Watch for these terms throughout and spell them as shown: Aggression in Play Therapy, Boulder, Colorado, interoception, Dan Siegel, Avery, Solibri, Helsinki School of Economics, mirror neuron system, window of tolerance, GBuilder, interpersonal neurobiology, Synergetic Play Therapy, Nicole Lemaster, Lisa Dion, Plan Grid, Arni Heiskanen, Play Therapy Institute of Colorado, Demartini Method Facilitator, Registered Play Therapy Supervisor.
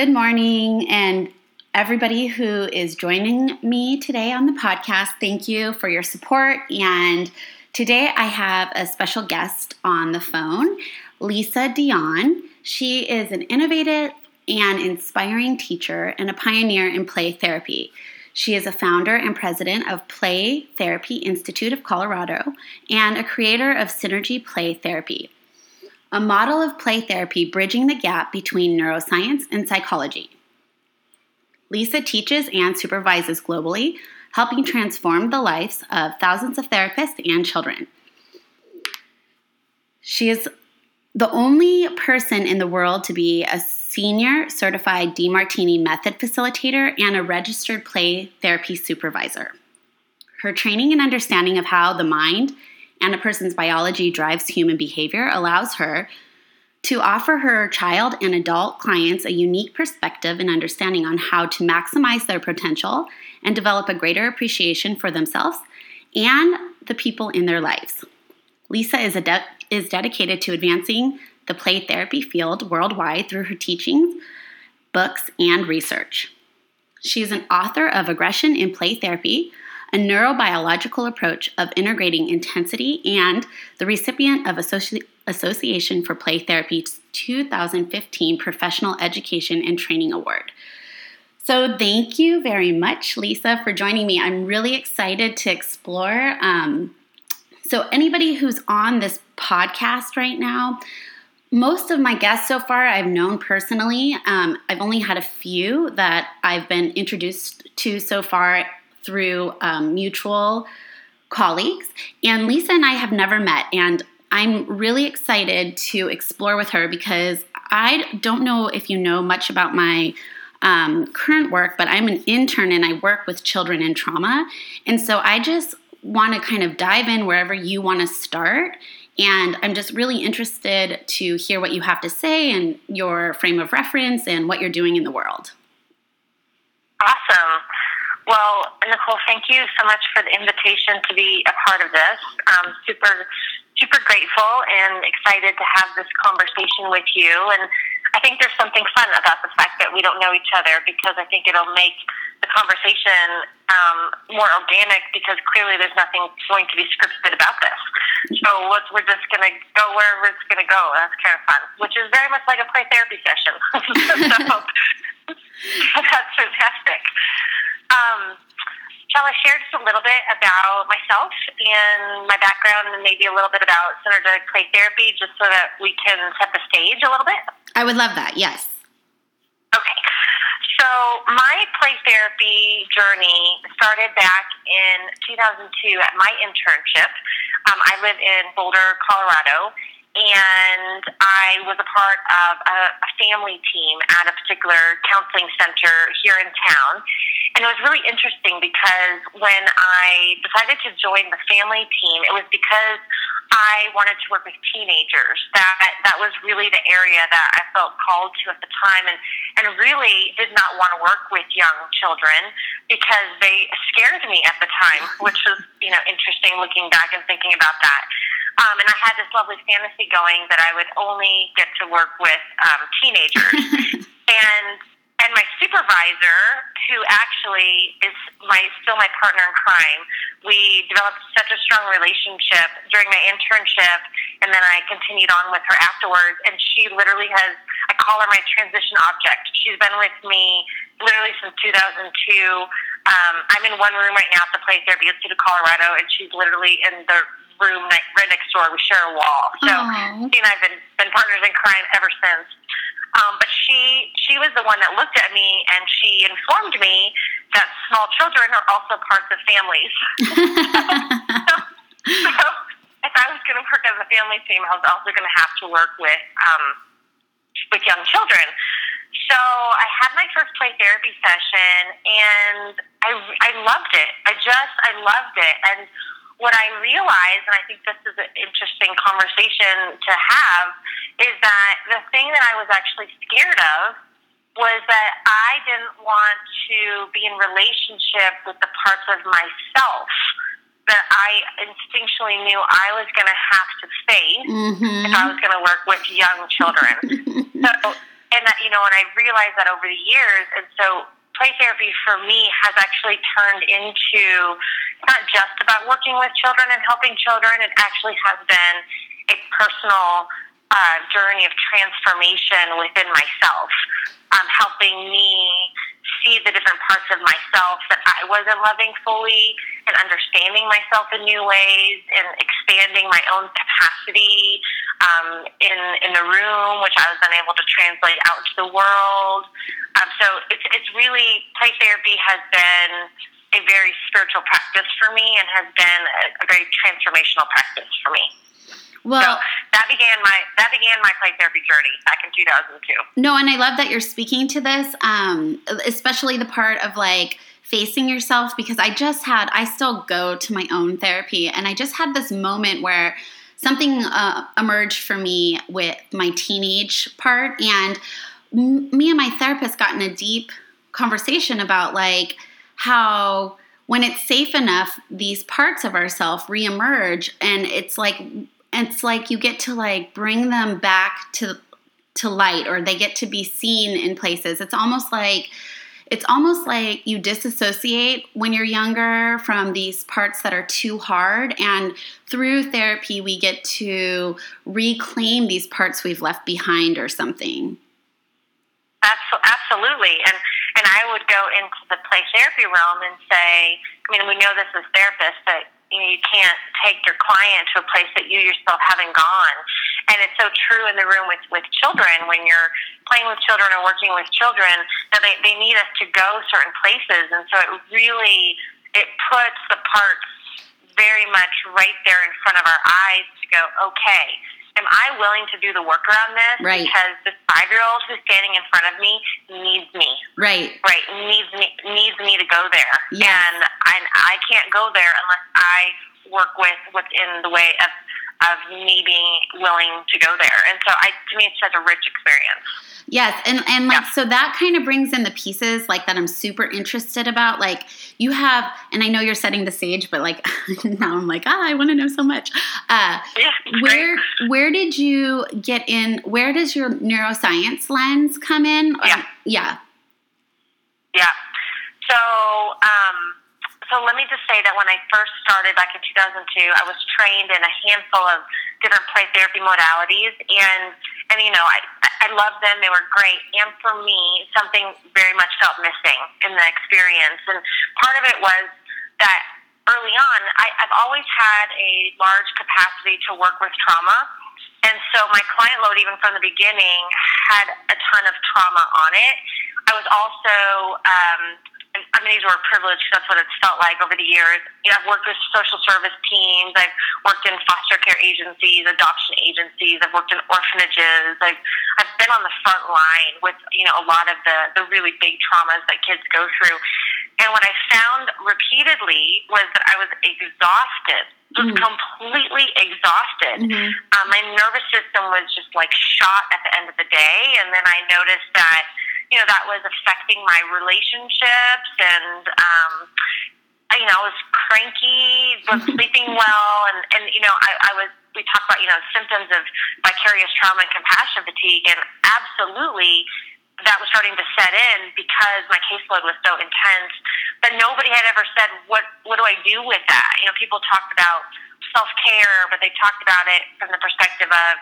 Good morning, and everybody who is joining me today on the podcast, thank you for your support. And today I have a special guest on the phone, Lisa Dion. She is an innovative and inspiring teacher and a pioneer in play therapy. She is a founder and president of Play Therapy Institute of Colorado and a creator of Synergetic Play Therapy, a model of play therapy bridging the gap between neuroscience and psychology. Lisa teaches and supervises globally, helping transform the lives of thousands of therapists and children. She is the only person in the world to be a senior certified Demartini Method Facilitator and a registered play therapy supervisor. Her training and understanding of how the mind and a person's biology drives human behavior allows her to offer her child and adult clients a unique perspective and understanding on how to maximize their potential and develop a greater appreciation for themselves and the people in their lives. Lisa is dedicated to advancing the play therapy field worldwide through her teachings, books, and research. She is an author of Aggression in Play Therapy: A Neurobiological Approach of Integrating Intensity, and the recipient of Association for Play Therapy's 2015 Professional Education and Training Award. So thank you very much, Lisa, for joining me. I'm really excited to explore. So anybody who's on this podcast right now, most of my guests so far I've known personally. I've only had a few that I've been introduced to so far through mutual colleagues. And Lisa and I have never met, and I'm really excited to explore with her because I don't know if you know much about my current work, but I'm an intern and I work with children in trauma. And so I just want to kind of dive in wherever you want to start. And I'm just really interested to hear what you have to say and your frame of reference and what you're doing in the world. Awesome. Well, Nicole, thank you so much for the invitation to be a part of this. I'm super grateful and excited to have this conversation with you. And I think there's something fun about the fact that we don't know each other, because I think it'll make the conversation more organic, because clearly there's nothing going to be scripted about this. So we're just going to go wherever it's going to go. That's kind of fun, which is very much like a play therapy session. So that's fantastic. Shall I share just a little bit about myself and my background, and maybe a little bit about Synergetic Play Therapy, just so that we can set the stage a little bit? I would love that, yes. Okay. So my play therapy journey started back in 2002 at my internship. I live in Boulder, Colorado, and I was a part of a family team at a particular counseling center here in town. And it was really interesting because when I decided to join the family team, it was because I wanted to work with teenagers. That was really the area that I felt called to at the time, and really did not want to work with young children because they scared me at the time, which was, you know, interesting looking back and thinking about that. And I had this lovely fantasy going that I would only get to work with teenagers. and my supervisor, who actually is still my partner in crime, we developed such a strong relationship during my internship, and then I continued on with her afterwards. And she literally I call her my transition object. She's been with me literally since 2002. I'm in one room right now at the Play Therapy Institute of Colorado, and she's literally in the room right next door. We share a wall. So Aww. She and I have been partners in crime ever since. But she was the one that looked at me, and she informed me that small children are also parts of families. So if I was going to work as a family team, I was also going to have to work with young children. So I had my first play therapy session, and I loved it. I loved it. And what I realized, and I think this is an interesting conversation to have, is that the thing that I was actually scared of was that I didn't want to be in relationship with the parts of myself that I instinctually knew I was going to have to face if I was going to work with young children. So And that, you know, and I realized that over the years. And so play therapy for me has actually turned into not just about working with children and helping children. It actually has been a personal journey of transformation within myself, helping me see the different parts of myself that I wasn't loving fully, and understanding myself in new ways, and expanding my own capacity in the room, which I was then able to translate out to the world. So it's really, play therapy has been a very spiritual practice for me, and has been a very transformational practice for me. Well, so that began my play therapy journey back in 2002. No, and I love that you're speaking to this, especially the part of like facing yourself, because I still go to my own therapy, and I just had this moment where something emerged for me with my teenage part, and me and my therapist got in a deep conversation about like how when it's safe enough, these parts of ourself reemerge, and it's like you get to like bring them back to light, or they get to be seen in places. It's almost like you disassociate when you're younger from these parts that are too hard, and through therapy we get to reclaim these parts we've left behind or something. Absolutely. And I would go into the play therapy realm and say, I mean, we know this as therapists, but you can't take your client to a place that you yourself haven't gone. And it's so true in the room with children. When you're playing with children or working with children, that they need us to go certain places. And so it puts the parts very much right there in front of our eyes to go, okay, am I willing to do the work around this? Right. Because this 5-year-old who's standing in front of me needs me. Right. Right. Needs me to go there. Yes. And I can't go there unless I work with what's in the way of me being willing to go there. And so to me, it's such a rich experience. Yes. And like, yeah. So that kind of brings in the pieces like that I'm super interested about. Like you have, and I know you're setting the stage, but like now I'm like, I want to know so much. Yeah, where did you get in? Where does your neuroscience lens come in? Yeah. Yeah. So let me just say that when I first started back in 2002, I was trained in a handful of different play therapy modalities, and you know, I loved them; they were great. And for me, something very much felt missing in the experience, and part of it was that early on, I've always had a large capacity to work with trauma, and so my client load, even from the beginning, had a ton of trauma on it. I was also I mean, these were privileged. That's what it's felt like over the years. You know, I've worked with social service teams. I've worked in foster care agencies, adoption agencies. I've worked in orphanages. I've been on the front line with, you know, a lot of the really big traumas that kids go through. And what I found repeatedly was that I was exhausted, just completely exhausted. Mm-hmm. My nervous system was just like shot at the end of the day. And then I noticed that, you know, that was affecting my relationships, and, you know, I was cranky, wasn't sleeping well, and you know, I was, we talk about, you know, symptoms of vicarious trauma and compassion fatigue, and absolutely that was starting to set in because my caseload was so intense, but nobody had ever said, what do I do with that? You know, people talked about self-care, but they talked about it from the perspective of,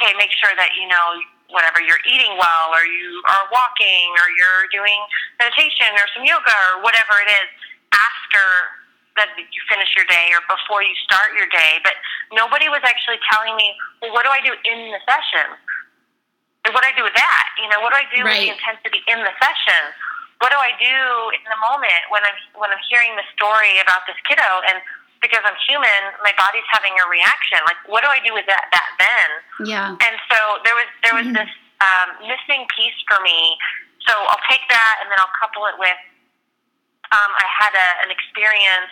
okay, make sure that, you know, whatever, you're eating well, or you are walking, or you're doing meditation or some yoga or whatever it is after that you finish your day or before you start your day. But nobody was actually telling me, well, what do I do in the session? What do I do with that? You know, what do I do with the intensity in the session? What do I do in the moment when I'm hearing the story about this kiddo, and because I'm human, my body's having a reaction. Like, what do I do with that then? Yeah. And so there was this missing piece for me. So I'll take that and then I'll couple it with, I had an experience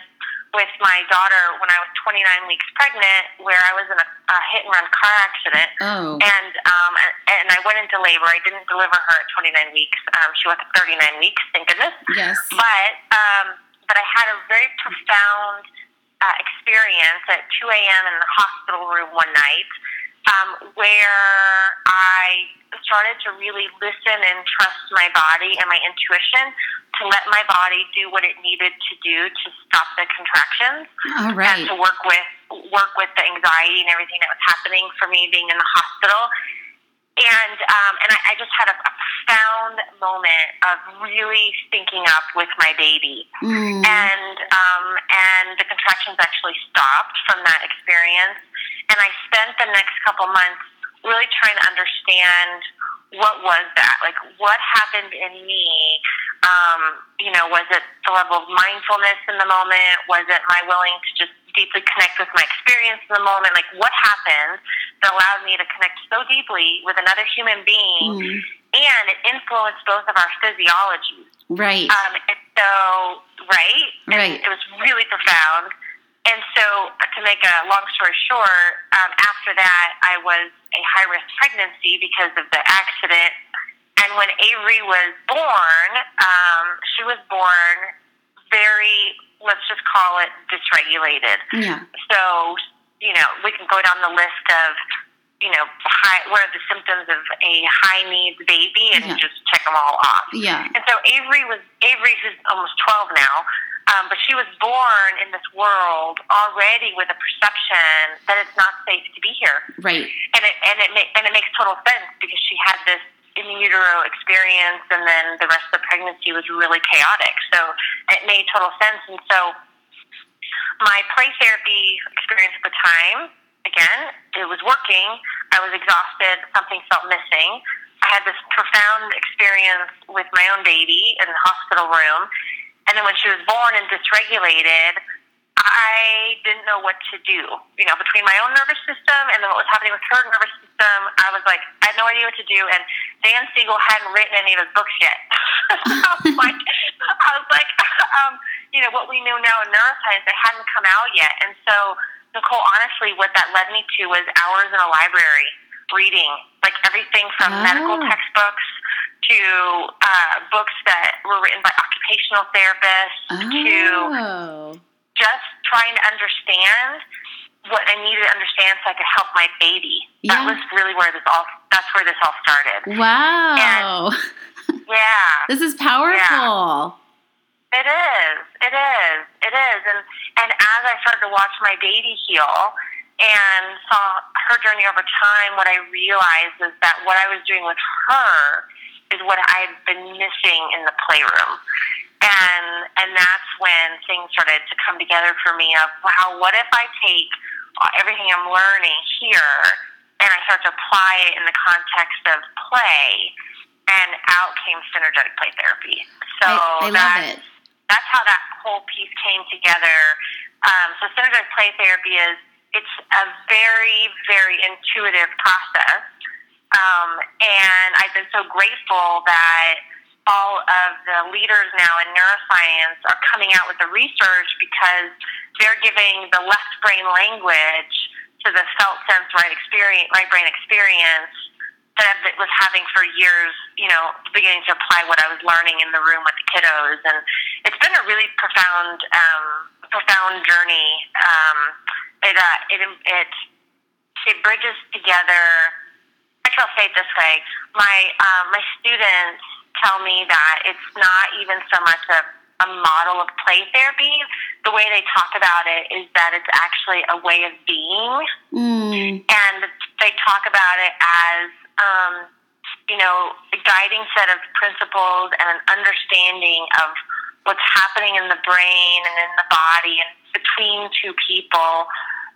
with my daughter when I was 29 weeks pregnant, where I was in a hit and run car accident. Oh. And I went into labor. I didn't deliver her at 29 weeks. She went to 39 weeks, thank goodness. Yes. But I had a very profound experience at 2 a.m. in the hospital room one night where I started to really listen and trust my body and my intuition to let my body do what it needed to do to stop the contractions. All right. And to work with the anxiety and everything that was happening for me being in the hospital. And I just had a profound moment of really syncing up with my baby. Mm. And the contractions actually stopped from that experience. And I spent the next couple months really trying to understand what was that? Like, what happened in me? Was it the level of mindfulness in the moment? Was it my willing to just deeply connect with my experience in the moment? Like, what happened that allowed me to connect so deeply with another human being? Mm. And it influenced both of our physiologies. Right. And it was really profound. And so, to make a long story short, after that, I was a high-risk pregnancy because of the accident. And when Avery was born, she was born very, let's just call it, dysregulated. Yeah. So, we can go down the list of, what are the symptoms of a high-needs baby, and just check them all off. Yeah. And so Avery, who's almost 12 now, but she was born in this world already with a perception that it's not safe to be here. Right. And it makes total sense because she had this in utero experience, and then the rest of the pregnancy was really chaotic. So it made total sense. And so my play therapy experience at the time, again, it was working. I was exhausted. Something felt missing. I had this profound experience with my own baby in the hospital room. And then when she was born and dysregulated, I didn't know what to do. Between my own nervous system and then what was happening with her nervous system, I was like, I had no idea what to do. And Dan Siegel hadn't written any of his books yet. I was like, what we know now in neuroscience, they hadn't come out yet. And so, Nicole, honestly, what that led me to was hours in a library reading, like everything from medical textbooks to books that were written by occupational therapists to just trying to understand what I needed to understand so I could help my baby. Yeah. That was really where this all started. Wow. And, yeah. This is powerful. Yeah. It is. And as I started to watch my baby heal and saw her journey over time, what I realized is that what I was doing with her is what I had been missing in the playroom. And that's when things started to come together for me of, wow, what if I take everything I'm learning here and I start to apply it in the context of play? And out came synergetic play therapy. So I love it. That's how that whole piece came together. So synergetic play therapy it's a very, very intuitive process. And I've been so grateful that all of the leaders now in neuroscience are coming out with the research because they're giving the left brain language to the felt sense right brain experience that I was having for years, beginning to apply what I was learning in the room with the kiddos. And it's been a really profound journey. It bridges together. Actually, I'll say it this way. My students tell me that it's not even so much a model of play therapy. The way they talk about it is that it's actually a way of being. Mm. And they talk about it as, a guiding set of principles and an understanding of what's happening in the brain and in the body and between two people,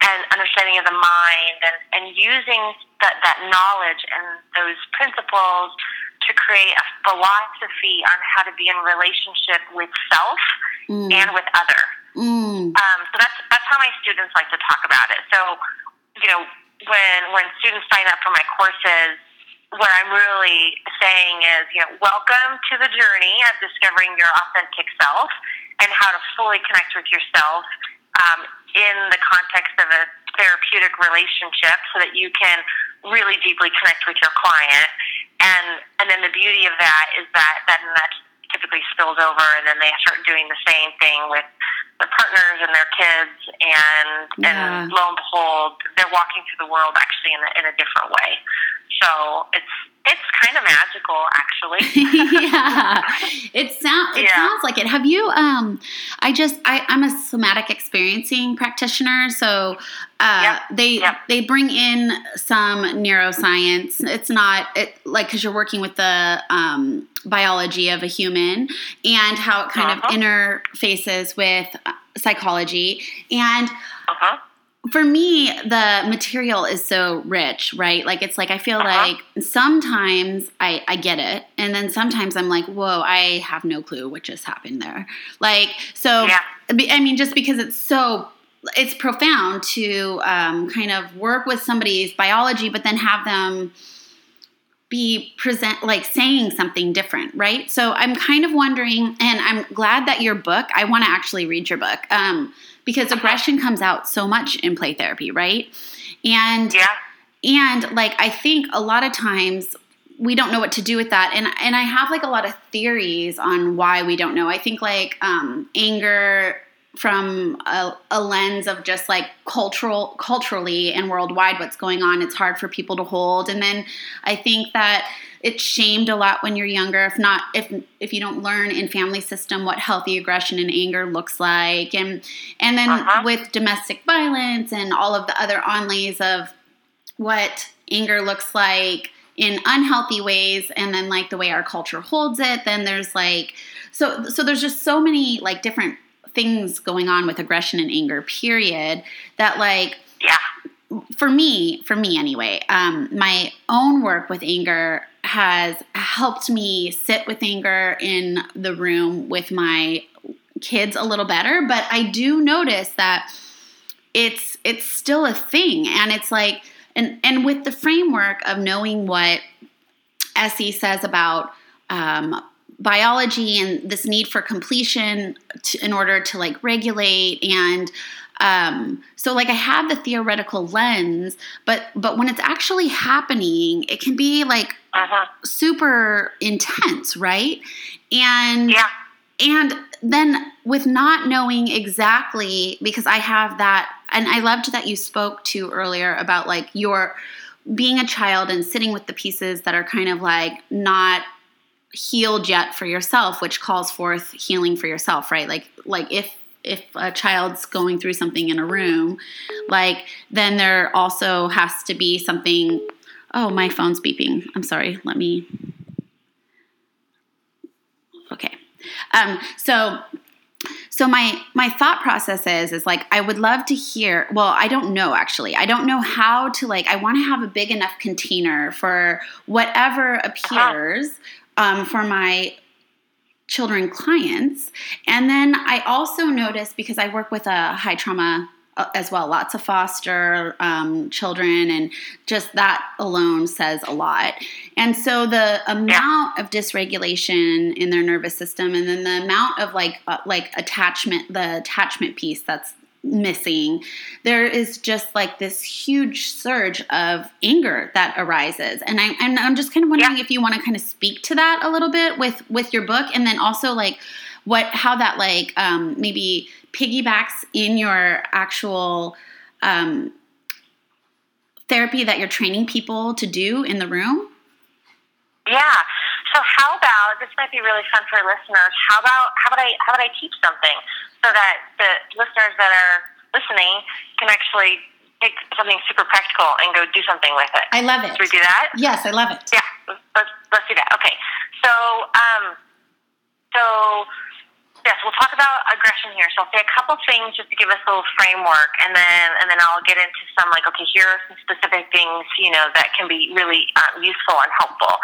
and understanding of the mind, and using that knowledge and those principles to create a philosophy on how to be in relationship with self and with other. Mm. So that's how my students like to talk about it. So, when students sign up for my courses, what I'm really saying is, welcome to the journey of discovering your authentic self and how to fully connect with yourself in the context of a therapeutic relationship so that you can really deeply connect with your client. And then the beauty of that is that typically spills over, and then they start doing the same thing with their partners and their kids, and lo and behold, they're walking through the world actually in a different way. So it's kind of magical, actually. It sounds like it. Have you? I'm a somatic experiencing practitioner, so they bring in some neuroscience. It's not because you're working with the biology of a human and how it kind of interfaces with psychology and. For me, the material is so rich, right? Like, it's like I feel like sometimes I get it, and then sometimes I'm like, whoa, I have no clue what just happened there. Like, so, I mean, just because it's profound to kind of work with somebody's biology, but then have them be present, like saying something different, right? So I'm kind of wondering, and I'm glad that your book, I want to actually read your book, because aggression comes out so much in play therapy, right? And like, I think a lot of times we don't know what to do with that. And I have like a lot of theories on why we don't know. I think like anger from a lens of just like culturally and worldwide what's going on, it's hard for people to hold. And then I think that it's shamed a lot when you're younger, if you don't learn in family system what healthy aggression and anger looks like. And then with domestic violence and all of the other onlays of what anger looks like in unhealthy ways, and then like the way our culture holds it, then there's like so there's just so many like different things going on with aggression and anger, period, that like for me anyway, my own work with anger has helped me sit with anger in the room with my kids a little better. But I do notice that it's still a thing. And it's like, and with the framework of knowing what Essie says about biology and this need for completion in order to like regulate, and so like I have the theoretical lens, but when it's actually happening, it can be like super intense, right? And then with not knowing exactly, because I have that, and I loved that you spoke to earlier about like your being a child and sitting with the pieces that are kind of like not healed yet for yourself, which calls forth healing for yourself, right? Like if a child's going through something in a room, like then there also has to be something. Oh, my phone's beeping. I'm sorry. Let me. Okay. So my thought process is like, I would love to hear, well, I don't know, actually. I don't know how to like, I want to have a big enough container for whatever appears for my children clients. And then I also notice, because I work with a high trauma as well, lots of foster children, and just that alone says a lot. And so the amount of dysregulation in their nervous system, and then the amount of like attachment, the attachment piece that's missing, there is just like this huge surge of anger that arises. And I'm just kind of wondering if you want to kind of speak to that a little bit with your book, and then also like how that like maybe piggybacks in your actual therapy that you're training people to do in the room. Yeah. So how about, this might be really fun for listeners, how about I teach something so that the listeners that are listening can actually pick something super practical and go do something with it. I love it. Should we do that? Yes, I love it. Yeah, let's do that. Okay. So yes, we'll talk about aggression here. So I'll say a couple things just to give us a little framework, and then I'll get into some like, okay, here are some specific things, you know, that can be really useful and helpful.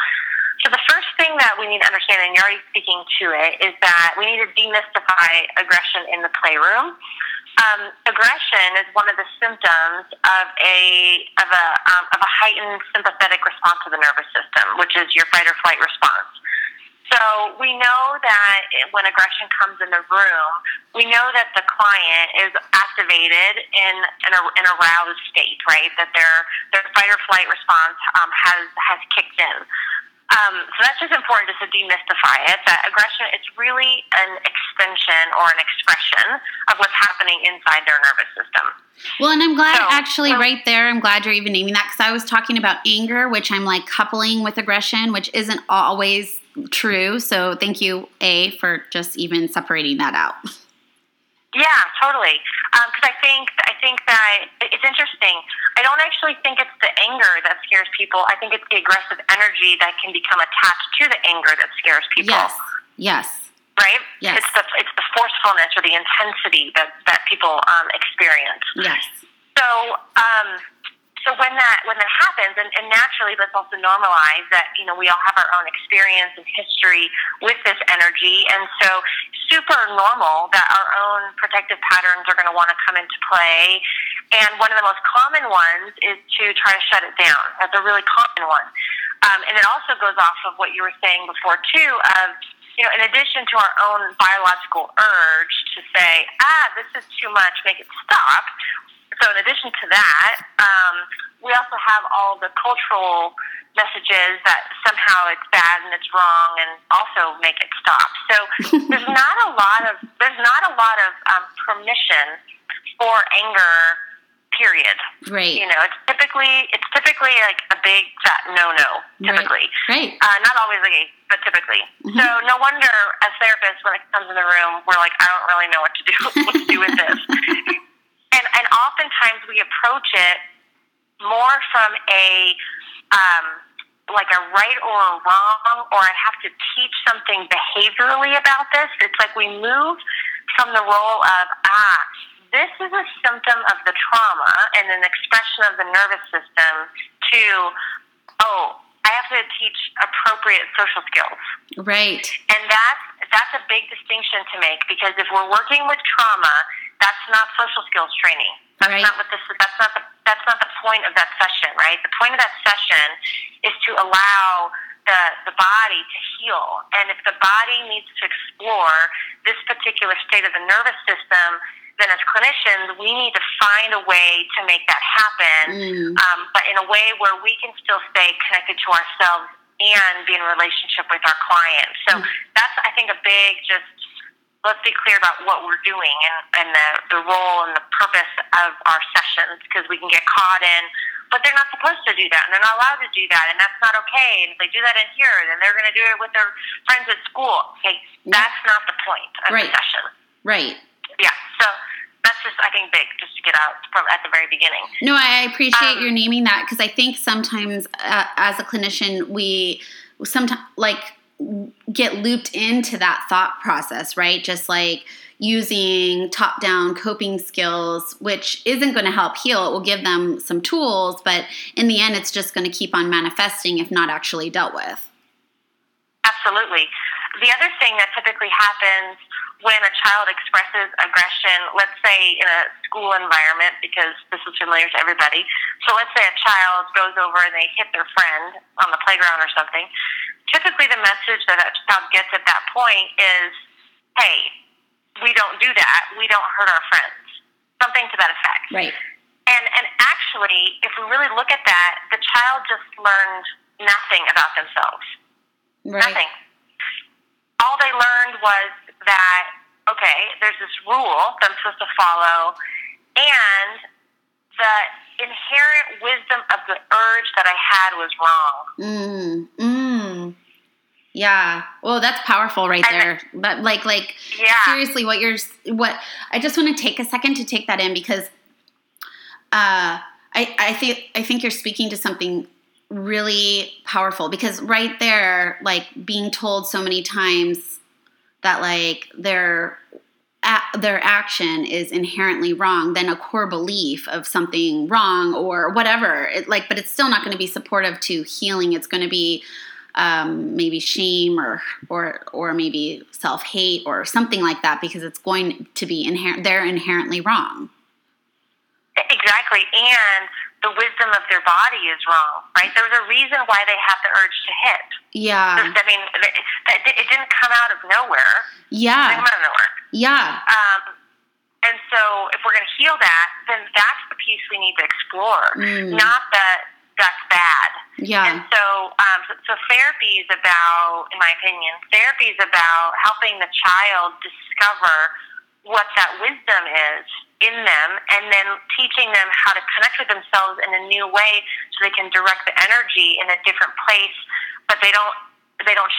So the first thing that we need to understand, and you're already speaking to it, is that we need to demystify aggression in the playroom. Aggression is one of the symptoms of a heightened sympathetic response to the nervous system, which is your fight or flight response. So we know that when aggression comes in the room, we know that the client is activated in an aroused state, right? That their fight or flight response has kicked in. So that's just important just to demystify it, that aggression, it's really an extension or an expression of what's happening inside their nervous system. Well, and I'm glad right there, I'm glad you're even naming that, because I was talking about anger, which I'm like coupling with aggression, which isn't always true. So thank you, A, for just even separating that out. Yeah, totally. Because I think that it's interesting. I don't actually think it's the anger that scares people. I think it's the aggressive energy that can become attached to the anger that scares people. Yes. Right. Yes. It's the forcefulness or the intensity that people experience. Yes. So when that happens, and naturally, let's also normalize that, you know, we all have our own experience and history with this energy, and so super normal that our own protective patterns are going to want to come into play. And one of the most common ones is to try to shut it down. That's a really common one. And it also goes off of what you were saying before, too, of, you know, in addition to our own biological urge to say, this is too much, make it stop. So in addition to that, we also have all the cultural messages that somehow it's bad and it's wrong, and also make it stop. So there's not a lot of permission for anger. Period. Right. You know, it's typically like a big fat no-no. Typically. Right. Not always, but typically. Mm-hmm. So no wonder as therapists, when it comes in the room, we're like, I don't really know what to do with this. And oftentimes we approach it more from a like a right or a wrong, or I have to teach something behaviorally about this. It's like we move from the role of, this is a symptom of the trauma and an expression of the nervous system to, I have to teach appropriate social skills. Right. And that's a big distinction to make, because if we're working with trauma, that's not social skills training. That's right. That's not the point of that session, right? The point of that session is to allow the body to heal. And if the body needs to explore this particular state of the nervous system, then as clinicians, we need to find a way to make that happen, but in a way where we can still stay connected to ourselves and be in a relationship with our clients. So that's, I think, a big let's be clear about what we're doing and the role and the purpose of our sessions, because we can get caught in, but they're not supposed to do that, and they're not allowed to do that, and that's not okay, and if they do that in here, then they're going to do it with their friends at school. Okay, that's not the point of the session. Right. Yeah, so that's just, I think, big, just to get out from at the very beginning. No, I appreciate your naming that, because I think sometimes as a clinician, we sometimes, get looped into that thought process, right? Just like using top-down coping skills, which isn't going to help heal. It will give them some tools, but in the end, it's just going to keep on manifesting if not actually dealt with. Absolutely. The other thing that typically happens when a child expresses aggression, let's say in a school environment, because this is familiar to everybody. So let's say a child goes over and they hit their friend on the playground or something. Typically the message that child gets at that point is, hey, we don't do that. We don't hurt our friends. Something to that effect. Right. And actually, if we really look at that, the child just learned nothing about themselves. Right. Nothing. All they learned was that, okay, there's this rule that I'm supposed to follow, and the inherent wisdom of the urge that I had was wrong. Yeah. Well, that's powerful right there. But seriously, what I just want to take a second to take that in, because I think you're speaking to something really powerful, because right there, like being told so many times that like their action is inherently wrong, then a core belief of something wrong or whatever, but it's still not going to be supportive to healing. It's going to be maybe shame or maybe self-hate or something like that, because it's going to be they're inherently wrong. Exactly. And the wisdom of their body is wrong, right? There's a reason why they have the urge to hit. Yeah. I mean, it didn't come out of nowhere. Yeah. It didn't come out of nowhere. Yeah. And so if we're going to heal that, then that's the piece we need to explore, not that that's bad. Yeah. And so therapy is about, in my opinion, therapy is about helping the child discover what that wisdom is in them, and then teaching them how to connect with themselves in a new way, so they can direct the energy in a different place, but they don't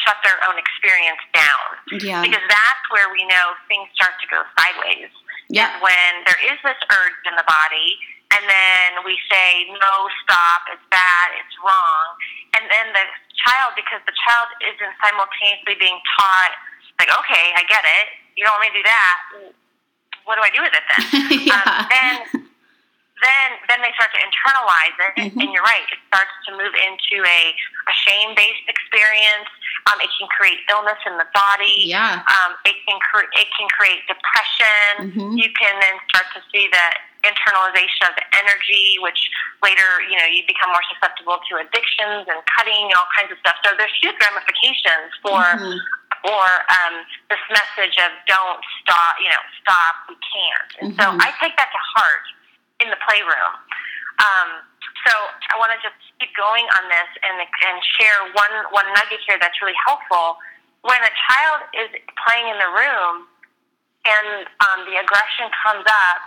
shut their own experience down. Yeah. Because that's where we know things start to go sideways. Yeah. Is when there is this urge in the body, and then we say, no, stop, it's bad, it's wrong. And then the child, because the child isn't simultaneously being taught, like, okay, I get it, you don't want me to do that, what do I do with it then? Yeah. Then they start to internalize it, mm-hmm. and you're right, it starts to move into a shame-based experience. It can create illness in the body. Yeah. It can create depression. Mm-hmm. You can then start to see the internalization of the energy, which later, you become more susceptible to addictions and cutting and all kinds of stuff. So there's huge ramifications for, mm-hmm. or this message of don't stop, stop, we can't. And mm-hmm. so I take that to heart in the playroom. So I want to just keep going on this and share one nugget here that's really helpful. When a child is playing in the room and the aggression comes up,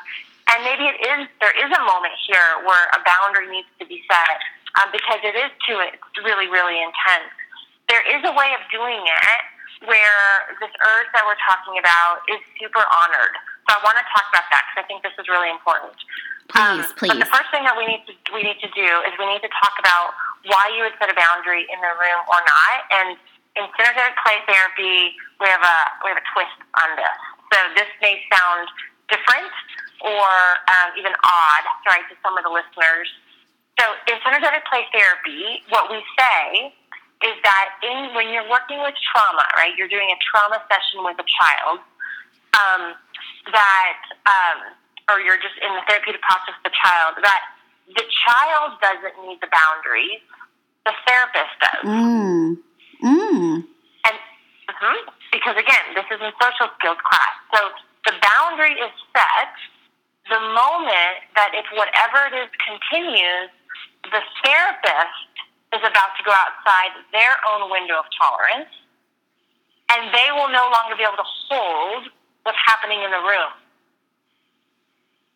and maybe there is a moment here where a boundary needs to be set, because it's really, really intense. There is a way of doing it where this urge that we're talking about is super honored. So I want to talk about that, because I think this is really important. Please. But the first thing that we need to do is we need to talk about why you would set a boundary in the room or not. And in synergetic play therapy, we have a twist on this. So this may sound different or even odd, to some of the listeners. So in synergetic play therapy, what we say is that when you're working with trauma, right? You're doing a trauma session with a child. Or you're just in the therapeutic process with the child, that the child doesn't need the boundaries, the therapist does. Mm. Mm. And mm-hmm, because again, this is in social skills class, so the boundary is set the moment that if whatever it is continues, the therapist is about to go outside their own window of tolerance, and they will no longer be able to hold what's happening in the room.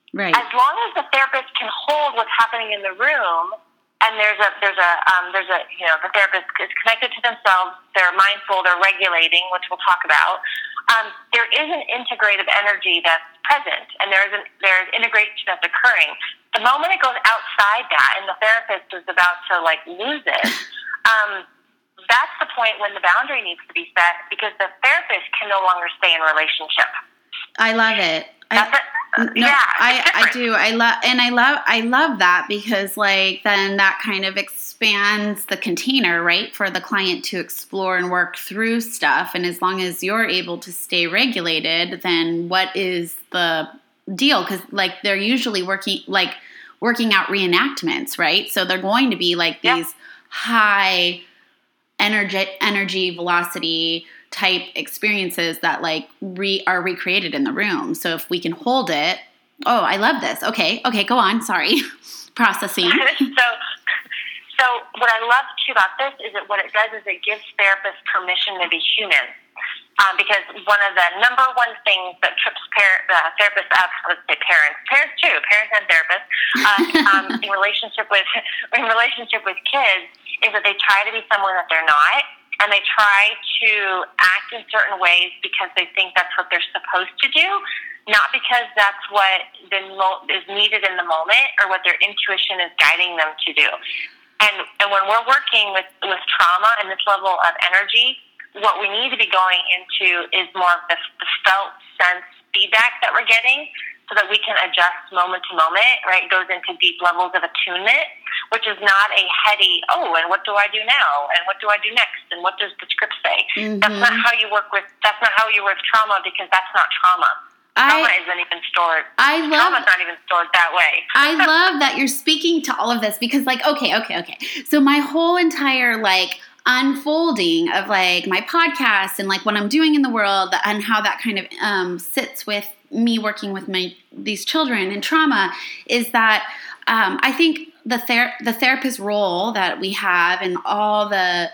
Right. As long as the therapist can hold what's happening in the room, and the therapist is connected to themselves, they're mindful, they're regulating, which we'll talk about. There is an integrative energy that's present, and there is integration that's occurring. The moment it goes outside that, and the therapist is about to lose it. That's the point when the boundary needs to be set, because the therapist can no longer stay in relationship. I love it. I do. I love that, because then that kind of expands the container, right, for the client to explore and work through stuff. And as long as you're able to stay regulated, then what is the deal? Because they're usually working out reenactments, right? So they're going to be these high energy velocity type experiences that are recreated in the room. So if we can hold it, oh, I love this. Okay, go on. Sorry, processing. So what I love too about this is that what it does is it gives therapists permission to be human. Because one of the number one things that trips therapists up, let's say parents too, parents and therapists, in relationship with kids, is that they try to be someone that they're not, and they try to act in certain ways because they think that's what they're supposed to do, not because that's what is needed in the moment or what their intuition is guiding them to do. And when we're working with trauma and this level of energy, what we need to be going into is more of the felt sense feedback that we're getting, so that we can adjust moment to moment, right? It goes into deep levels of attunement, which is not a heady, and what do I do now? And what do I do next? And what does the script say? Mm-hmm. That's not how you work trauma, because that's not trauma. Trauma's not even stored that way. I love that you're speaking to all of this, because okay. So my whole entire unfolding of my podcast and what I'm doing in the world, and how that kind of sits with me working with these children and trauma, is that I think the therapist role that we have and all the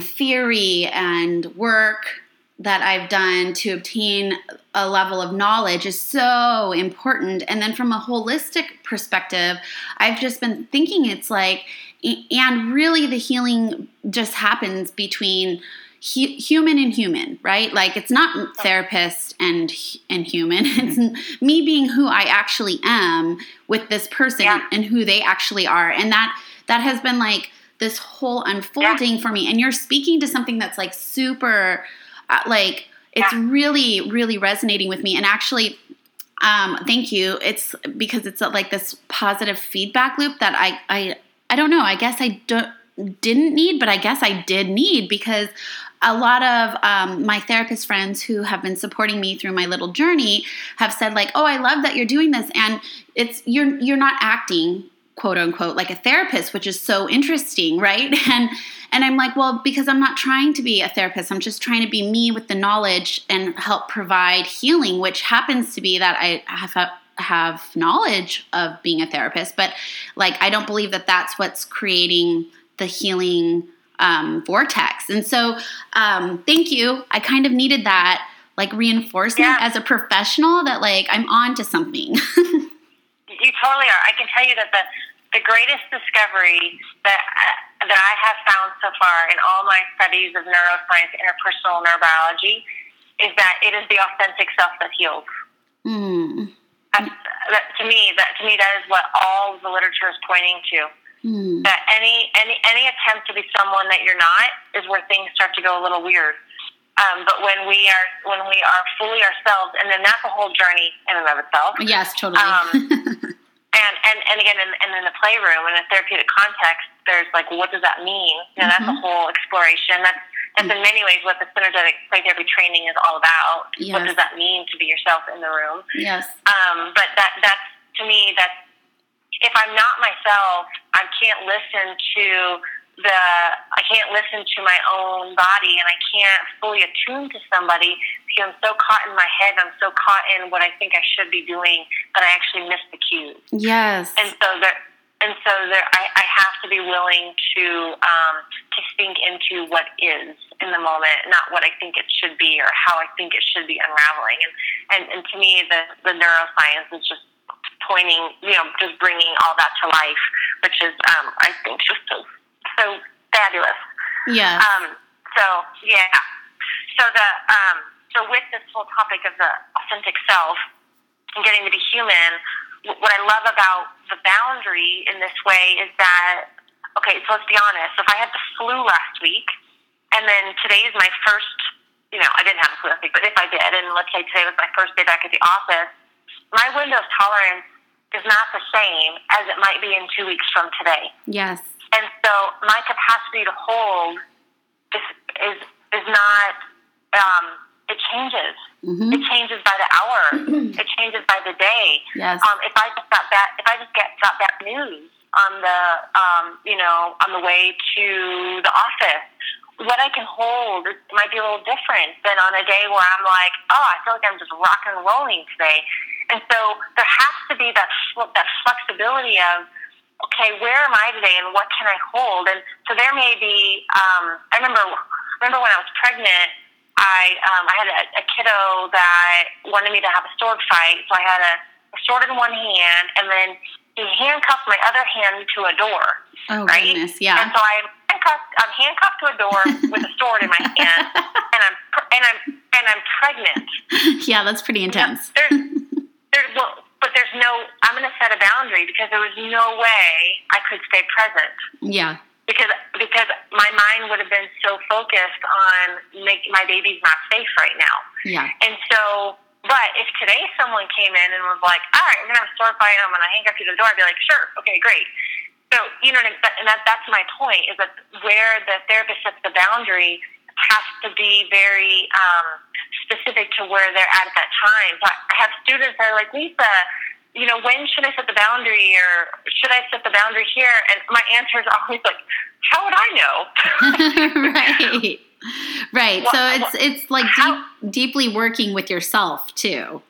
theory and work that I've done to obtain a level of knowledge is so important. And then from a holistic perspective, I've just been thinking it's like, and really the healing just happens between human and human, right? Like it's not therapist and human. It's me being who I actually am with this person and who they actually are. And that has been like this whole unfolding for me. And you're speaking to something that's like super, like it's really, really resonating with me. And actually, thank you. It's because it's like this positive feedback loop that I don't know. I guess didn't need, but I guess I did need, because a lot of my therapist friends who have been supporting me through my little journey have said like, oh, I love that you're doing this. And it's, you're not acting, quote unquote, like a therapist, which is so interesting. Right. And I'm like, well, because I'm not trying to be a therapist. I'm just trying to be me with the knowledge and help provide healing, which happens to be that I have knowledge of being a therapist, but like, I don't believe that that's what's creating the healing vortex. And so thank you. I kind of needed that like reinforcement as a professional that like I'm on to something. You totally are. I can tell you that the greatest discovery that I have found so far in all my studies of neuroscience, interpersonal neurobiology, is that it is the authentic self that heals. Mm. That is what all the literature is pointing to. Mm. That any attempt to be someone that you're not is where things start to go a little weird. But when we are fully ourselves, and then that's a whole journey in and of itself. Yes, totally. And again, and in the playroom, in a therapeutic context, there's like, what does that mean? You know, that's a whole exploration. That's in many ways what the synergetic play therapy training is all about. Yes. What does that mean to be yourself in the room? Yes. But that's to me, that's, if I'm not myself, I can't listen to my own body, and I can't fully attune to somebody because I'm so caught in my head. I'm so caught in what I think I should be doing, but I actually miss the cues. Yes. And so there, I have to be willing to sink into what is in the moment, not what I think it should be or how I think it should be unraveling. And to me, the neuroscience is just pointing, you know, just bringing all that to life, which is, I think, just so fabulous. Yeah. So with this whole topic of the authentic self and getting to be human, what I love about the boundary in this way is that, okay, so let's be honest. If I had the flu last week, and then today is my first, you know, I didn't have the flu last week, but if I did, and let's say today was my first day back at the office, my window of tolerance is not the same as it might be in 2 weeks from today. Yes. And so my capacity to hold is not, it changes. Mm-hmm. It changes by the hour. Mm-hmm. It changes by the day. Yes. If I just got bad news on the, you know, on the way to the office, what I can hold might be a little different than on a day where I'm like, oh, I feel like I'm just rock and rolling today. And so there has to be that flexibility of, okay, where am I today and what can I hold? And so there may be, I remember when I was pregnant, I had a kiddo that wanted me to have a sword fight. So I had a sword in one hand, and then he handcuffed my other hand to a door. Oh, right? Goodness, yeah. And so I'm handcuffed to a door with a sword in my hand, and I'm pregnant. Yeah, that's pretty intense. But there's no. I'm going to set a boundary because there was no way I could stay present. Yeah. Because my mind would have been so focused on my baby's not safe right now. Yeah. And so, but if today someone came in and was like, "All right, we're going to have a sword fight, and I'm going to handcuff you to the door," I'd be like, "Sure, okay, great." So, you know, and that's my point, is that where the therapist sets the boundary has to be very specific to where they're at that time. So I have students that are like, Lisa, you know, when should I set the boundary, or should I set the boundary here? And my answer is always like, how would I know? Right. Right. Well, so it's like deeply working with yourself too.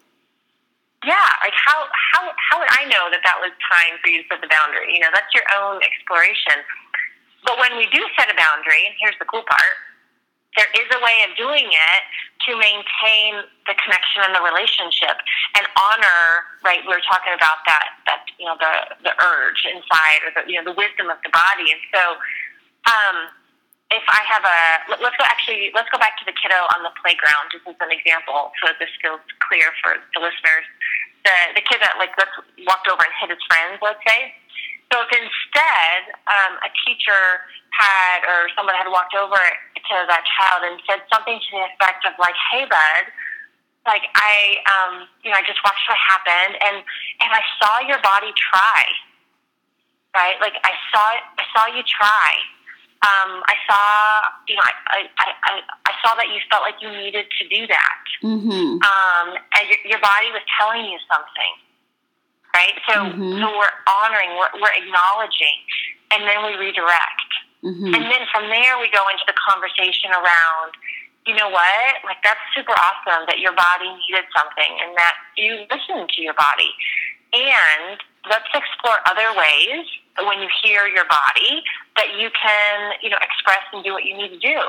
Yeah, like how would I know that was time for you to set the boundary? You know, that's your own exploration. But when we do set a boundary, and here's the cool part, there is a way of doing it to maintain the connection and the relationship and honor, right? We were talking about that you know, the urge inside, or the, you know, the wisdom of the body. And so, if I have let's go back to the kiddo on the playground, just as an example, so this feels clear for the listeners. The kid that walked over and hit his friends, let's say. So if instead a teacher someone had walked over to that child and said something to the effect of like, "Hey, bud, like I just watched what happened and I saw your body try, right? Like I saw you try. I saw that you felt like you needed to do that. Mm-hmm. And your body was telling you something." Right? So, mm-hmm. So we're honoring, we're acknowledging, and then we redirect. Mm-hmm. And then from there we go into the conversation around, you know what, like that's super awesome that your body needed something and that you listened to your body. And let's explore other ways when you hear your body that you can, you know, express and do what you need to do.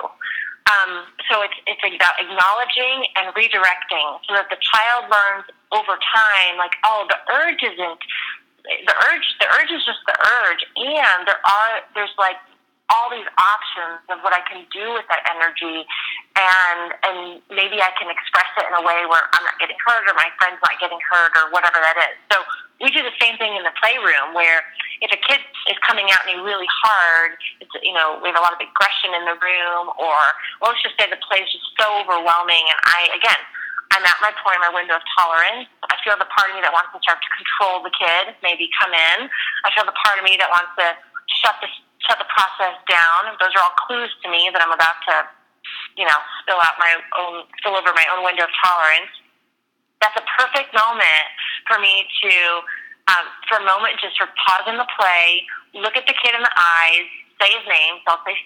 So it's about acknowledging and redirecting so that the child learns over time, like, oh, the urge is just the urge. And there's like all these options of what I can do with that energy. And maybe I can express it in a way where I'm not getting hurt or my friend's not getting hurt or whatever that is. So we do the same thing in the playroom, where if a kid is coming at me really hard, it's, you know, we have a lot of aggression in the room, or let's just say the play is just so overwhelming, and I'm at my point, my window of tolerance. I feel the part of me that wants to start to control the kid, maybe come in. I feel the part of me that wants to shut the process down. Those are all clues to me that I'm about to, you know, spill over my own window of tolerance. That's a perfect moment for me to, for a moment, just pause in the play, look at the kid in the eyes, say his name. So I'll say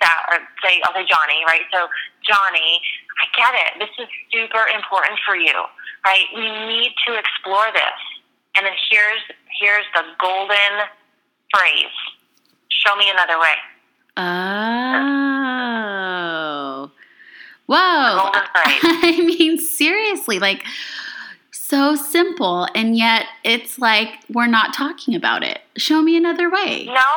Johnny, right? So Johnny, I get it. This is super important for you, right? We need to explore this. And then here's the golden phrase: show me another way. Oh, whoa! The golden phrase. I mean, seriously, like. So simple, and yet it's like we're not talking about it. Show me another way. No.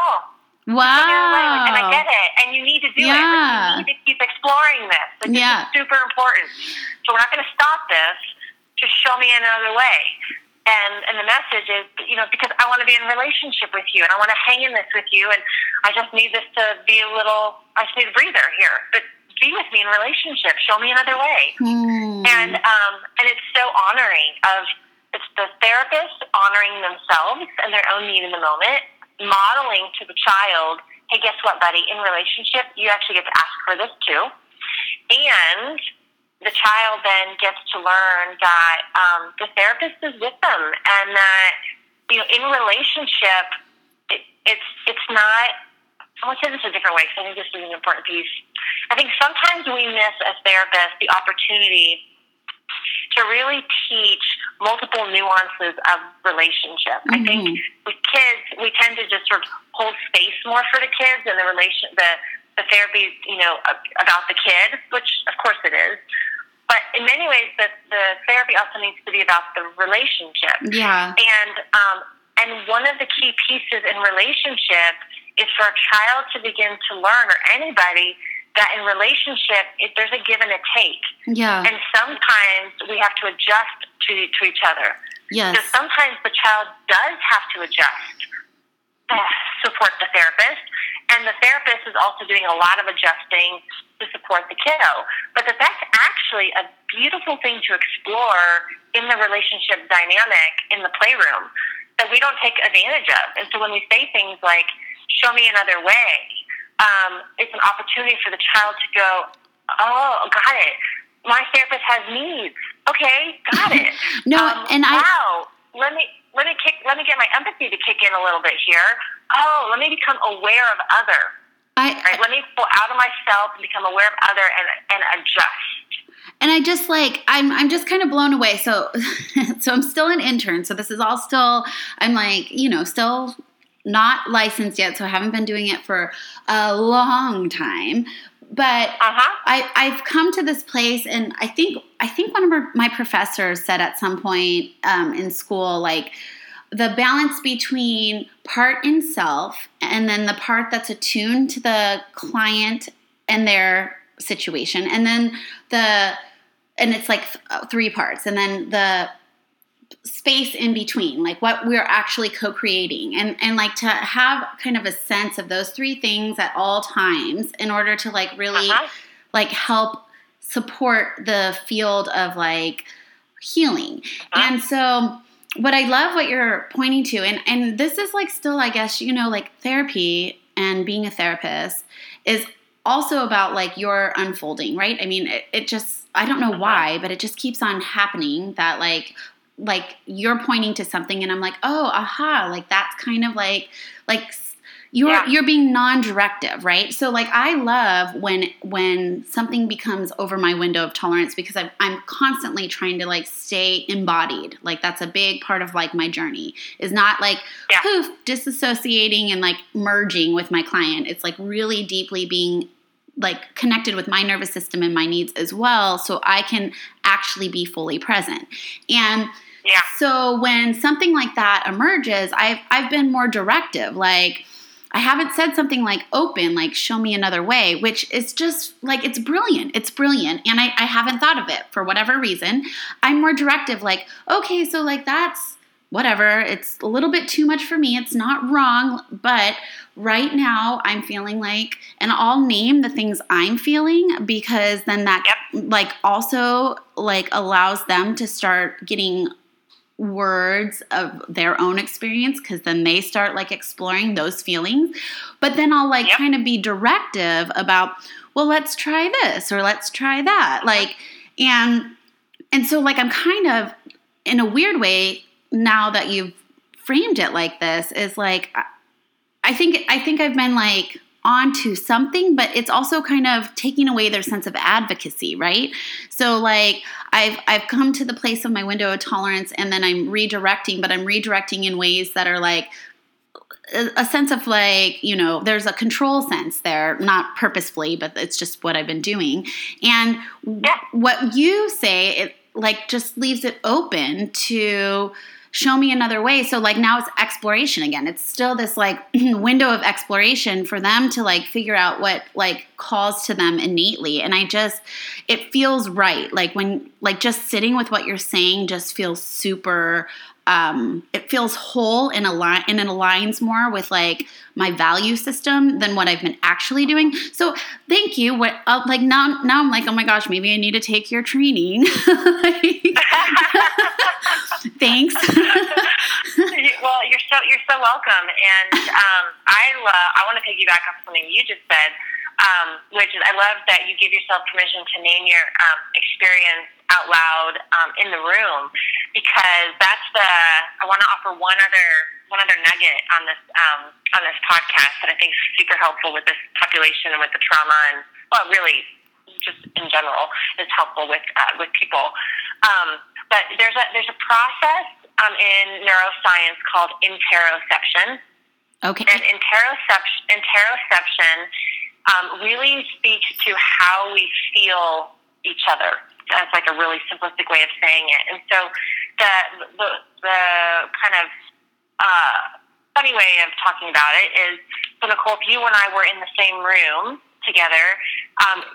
Wow. And I get it, and you need to do it. But you need to keep exploring this. Like, this is super important. So we're not going to stop this. Just show me another way. And the message is, you know, because I want to be in a relationship with you, and I want to hang in this with you, and I just need this to be I just need a breather here. But be with me in a relationship. Show me another way. Mm. And it's so honoring of, it's the therapist honoring themselves and their own need in the moment, modeling to the child, hey, guess what, buddy? In relationship, you actually get to ask for this too. And the child then gets to learn that the therapist is with them, and that, you know, in relationship, it's not. I want to say this a different way because I think this is an important piece. I think sometimes we miss, as therapists, the opportunity to really teach multiple nuances of relationship. Mm-hmm. I think with kids, we tend to just sort of hold space more for the kids and the therapy, you know, about the kid, which of course it is. But in many ways, the therapy also needs to be about the relationship. Yeah. And one of the key pieces in relationship is for a child to begin to learn, or anybody, that in relationship, there's a give and a take. Yeah. And sometimes we have to adjust to each other. Yes. So sometimes the child does have to adjust to support the therapist, and the therapist is also doing a lot of adjusting to support the kiddo. But that's actually a beautiful thing to explore in the relationship dynamic in the playroom that we don't take advantage of. And so when we say things like, show me another way, it's an opportunity for the child to go, oh, got it. My therapist has needs. Okay, got it. Let me get my empathy to kick in a little bit here. Oh, let me become aware of other. Let me pull out of myself and become aware of other and adjust. And I just like, I'm just kind of blown away. So I'm still an intern. So this is all still, I'm like, you know, still not licensed yet. So I haven't been doing it for a long time, but I've come to this place. And I think one of my professors said at some point in school, like, the balance between part in self and then the part that's attuned to the client and their situation. And then it's like three parts. And then the space in between, like what we're actually co-creating, and like to have kind of a sense of those three things at all times in order to like really like help support the field of like healing. And so what I love what you're pointing to, and this is like still, I guess, you know, like therapy and being a therapist is also about like your unfolding, right? I mean, it just, I don't know why, but it just keeps on happening that like you're pointing to something and I'm like, oh, aha, like that's kind of like you're being non-directive, right? So like I love when something becomes over my window of tolerance, because I'm constantly trying to like stay embodied. Like that's a big part of like my journey, is not like poof disassociating and like merging with my client. It's like really deeply being like connected with my nervous system and my needs as well, so I can actually be fully present. And so when something like that emerges, I've been more directive, like I haven't said something like open, like show me another way, which is just like, it's brilliant. It's brilliant. And I haven't thought of it for whatever reason. I'm more directive, like, okay, so like that's whatever. It's a little bit too much for me. It's not wrong. But right now I'm feeling like, and I'll name the things I'm feeling, because then that like also like allows them to start getting words of their own experience, because then they start like exploring those feelings. But then I'll like kind of be directive about, well, let's try this or let's try that. Like, and so like I'm kind of in a weird way, now that you've framed it like this, is like, I think I've been like onto something, but it's also kind of taking away their sense of advocacy, right? So like I've come to the place of my window of tolerance, and then I'm redirecting, but I'm redirecting in ways that are like a sense of like, you know, there's a control sense there, not purposefully, but it's just what I've been doing. And what you say, it like just leaves it open to show me another way. So like now it's exploration again. It's still this like window of exploration for them to like figure out what like calls to them innately. And it feels right. Like when, like just sitting with what you're saying just feels super, it feels whole and align, and it aligns more with like my value system than what I've been actually doing. So thank you. What like now I'm like, oh my gosh, maybe I need to take your training. Like, thanks. Well, you're so welcome. And I want to piggyback on something you just said, which is I love that you give yourself permission to name your experience out loud in the room, because that's I want to offer one other nugget on this podcast that I think is super helpful with this population and with the trauma, and well, really just in general is helpful with people. But there's a process in neuroscience called interoception. Okay. And interoception really speaks to how we feel each other. That's like a really simplistic way of saying it. And so the kind of funny way of talking about it is, so Nicole, if you and I were in the same room together,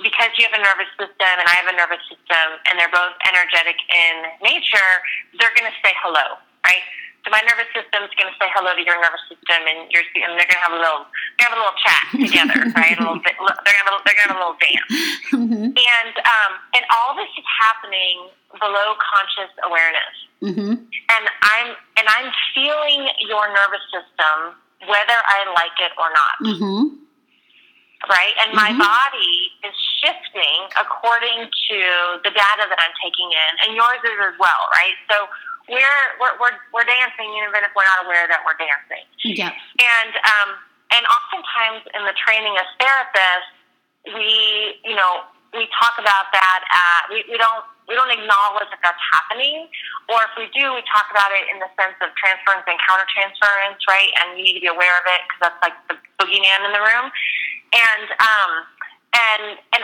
because you have a nervous system and I have a nervous system, and they're both energetic in nature, they're going to say hello, right? So my nervous system's going to say hello to your nervous system, and yours, and they're going to have a little chat together, right? A little bit, they're going to have a little dance, mm-hmm. And all this is happening below conscious awareness, mm-hmm. and I'm feeling your nervous system whether I like it or not, mm-hmm. right? And my mm-hmm. body is shifting according to the data that I'm taking in, and yours is as well, right? So We're dancing even if we're not aware that we're dancing. Yeah. And oftentimes in the training as therapists, we, you know, we talk about that. We don't acknowledge that that's happening, or if we do, we talk about it in the sense of transference and countertransference, right? And you need to be aware of it because that's like the boogeyman in the room. And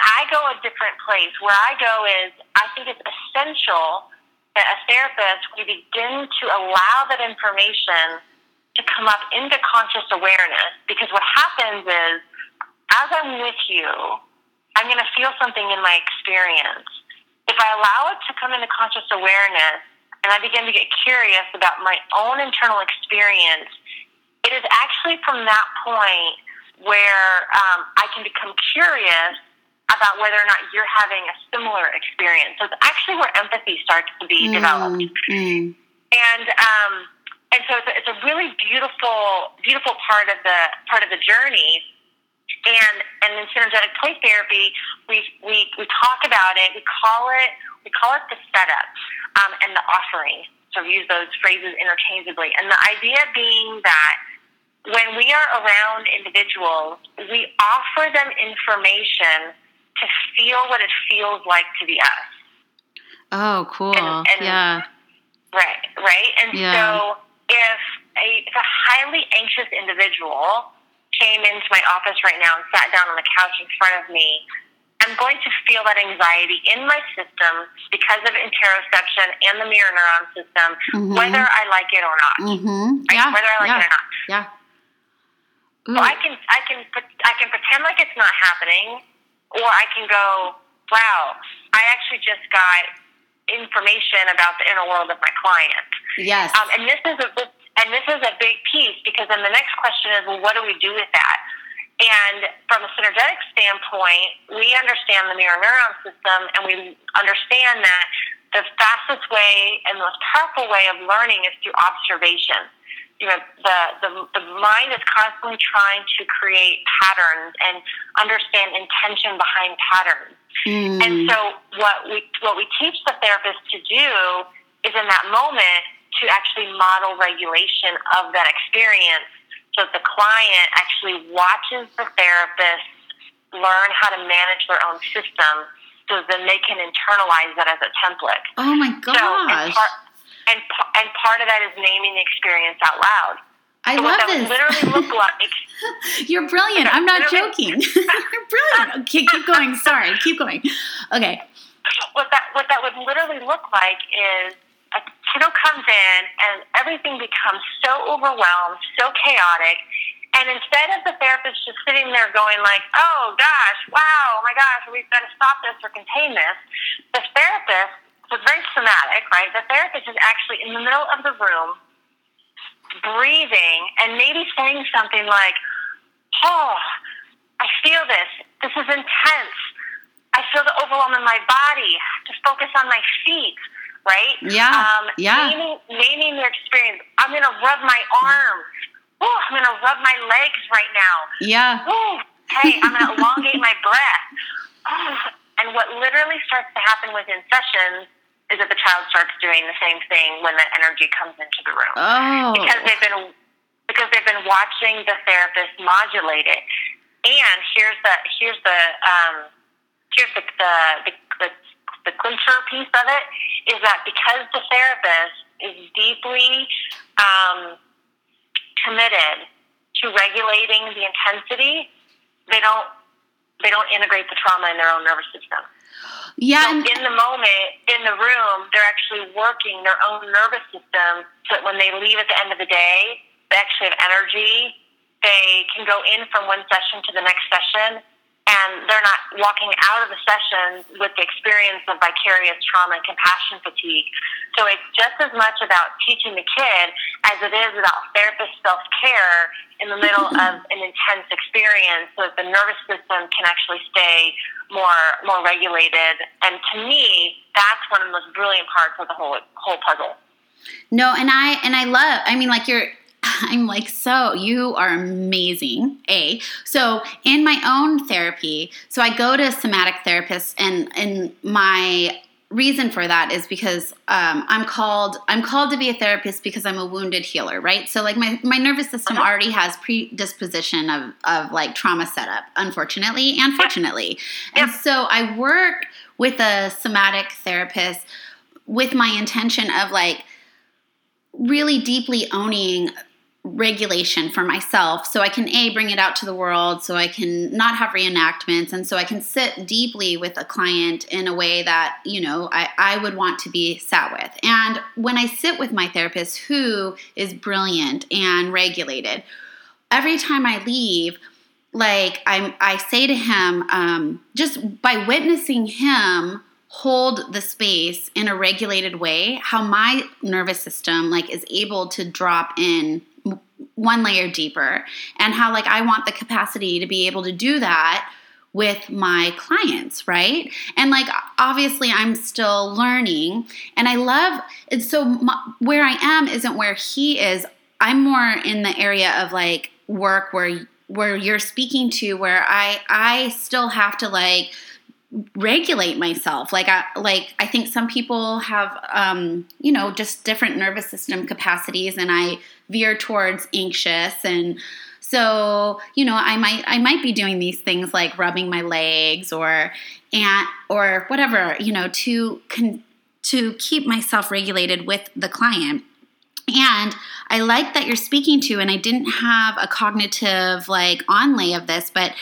I go a different place. Where I go is I think it's essential that as therapists we begin to allow that information to come up into conscious awareness, because what happens is as I'm with you, I'm going to feel something in my experience. If I allow it to come into conscious awareness and I begin to get curious about my own internal experience, it is actually from that point where I can become curious about whether or not you're having a similar experience. So it's actually where empathy starts to be developed. Mm. And so it's a really beautiful part of the journey. And in synergetic play therapy, we talk about it. We call it the setup and the offering. So we use those phrases interchangeably. And the idea being that when we are around individuals, we offer them information to feel what it feels like to be us. Oh, cool! And yeah, right. And so if a highly anxious individual came into my office right now and sat down on the couch in front of me, I'm going to feel that anxiety in my system because of interoception and the mirror neuron system, whether I like it or not. Mm-hmm. Right? Yeah. Whether I like it or not. Yeah. So I can pretend like it's not happening, or I can go, wow, I actually just got information about the inner world of my client. Yes. And this is a big piece, because then the next question is, well, what do we do with that? And from a synergetic standpoint, we understand the mirror neuron system, and we understand that the fastest way and most powerful way of learning is through observation. You know, the mind is constantly trying to create patterns and understand intention behind patterns. Mm. And so what we teach the therapist to do is in that moment to actually model regulation of that experience so that the client actually watches the therapist learn how to manage their own system, so then they can internalize that as a template. Oh my gosh. So, and part of that is naming the experience out loud. I so love that this. Literally look like. You're brilliant. I'm not joking. You're brilliant. Okay, keep going. Sorry. Keep going. Okay. What that would literally look like is a kiddo comes in and everything becomes so overwhelmed, so chaotic, and instead of the therapist just sitting there going like, oh gosh, wow, oh my gosh, we've got to stop this or contain this, the therapist was very somatic, right? The therapist is actually in the middle of the room, breathing, and maybe saying something like, oh, I feel this. This is intense. I feel the overwhelm in my body. Just focus on my feet. Right? Yeah. Naming their experience. I'm going to rub my arm. Ooh, I'm going to rub my legs right now. Yeah. Ooh, hey, I'm going to elongate my breath. Oh. And what literally starts to happen within sessions is that the child starts doing the same thing when that energy comes into the room. Oh. Because they've been watching the therapist modulate it. And here's the clincher piece of it is that because the therapist is deeply committed to regulating the intensity, they don't integrate the trauma in their own nervous system. Yeah. So in the moment, in the room, they're actually working their own nervous system so that when they leave at the end of the day, they actually have energy. They can go in from one session to the next session, and they're not walking out of the sessions with the experience of vicarious trauma and compassion fatigue. So it's just as much about teaching the kid as it is about therapist self-care in the middle of an intense experience, so that the nervous system can actually stay more regulated. And to me, that's one of the most brilliant parts of the whole puzzle. No, and I love. I mean, like you are amazing. So in my own therapy, so I go to somatic therapists, and in my reason for that is because I'm called to be a therapist because I'm a wounded healer, right? So like my nervous system already has predisposition of like trauma setup, unfortunately and fortunately. Yeah. And so I work with a somatic therapist with my intention of like really deeply owning regulation for myself so I can bring it out to the world, so I can not have reenactments, and so I can sit deeply with a client in a way that, you know, I would want to be sat with. And when I sit with my therapist, who is brilliant and regulated, every time I leave, like I say to him, just by witnessing him hold the space in a regulated way, how my nervous system like is able to drop in one layer deeper, and how like I want the capacity to be able to do that with my clients, right? And like obviously I'm still learning, and I love it. So where I am isn't where he is. I'm more in the area of like work where you're speaking to, where I still have to like regulate myself. I think some people have, you know, just different nervous system capacities, and I veer towards anxious. And so, you know, I might be doing these things like rubbing my legs or whatever, you know, to keep myself regulated with the client. And I like that you're speaking to, and I didn't have a cognitive like onlay of this, but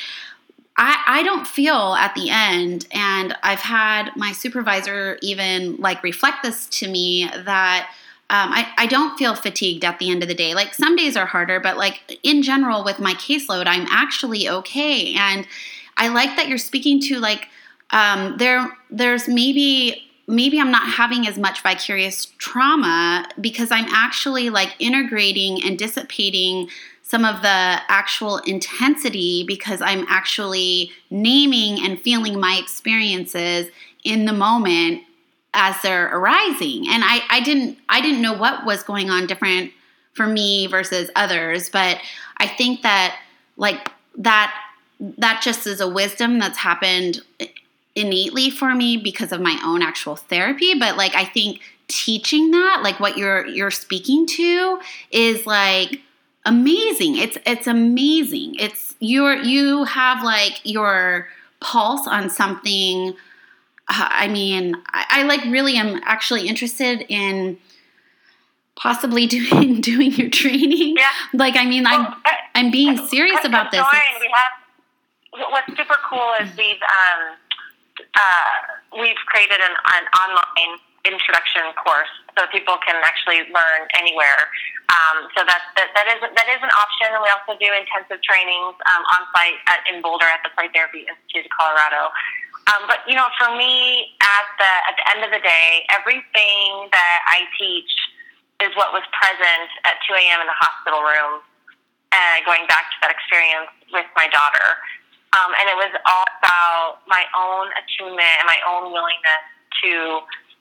I don't feel at the end, and I've had my supervisor even like reflect this to me, that I don't feel fatigued at the end of the day. Like some days are harder, but like in general with my caseload, I'm actually okay. And I like that you're speaking to like there's maybe I'm not having as much vicarious trauma because I'm actually like integrating and dissipating some of the actual intensity, because I'm actually naming and feeling my experiences in the moment as they're arising. And I didn't know what was going on different for me versus others, but I think that like that just is a wisdom that's happened innately for me because of my own actual therapy. But like I think teaching that, like what you're speaking to, is like amazing. It's amazing. It's you have like your pulse on something. I mean, I like really am actually interested in possibly doing your training. Yeah. Like, I mean, well, I'm being serious about this. What's super cool is we've created an online introduction course, so people can actually learn anywhere. So that is an option. We also do intensive trainings on site in Boulder at the Play Therapy Institute of Colorado. But you know, for me, at the end of the day, everything that I teach is what was present at 2 a.m. in the hospital room, going back to that experience with my daughter, and it was all about my own attunement and my own willingness to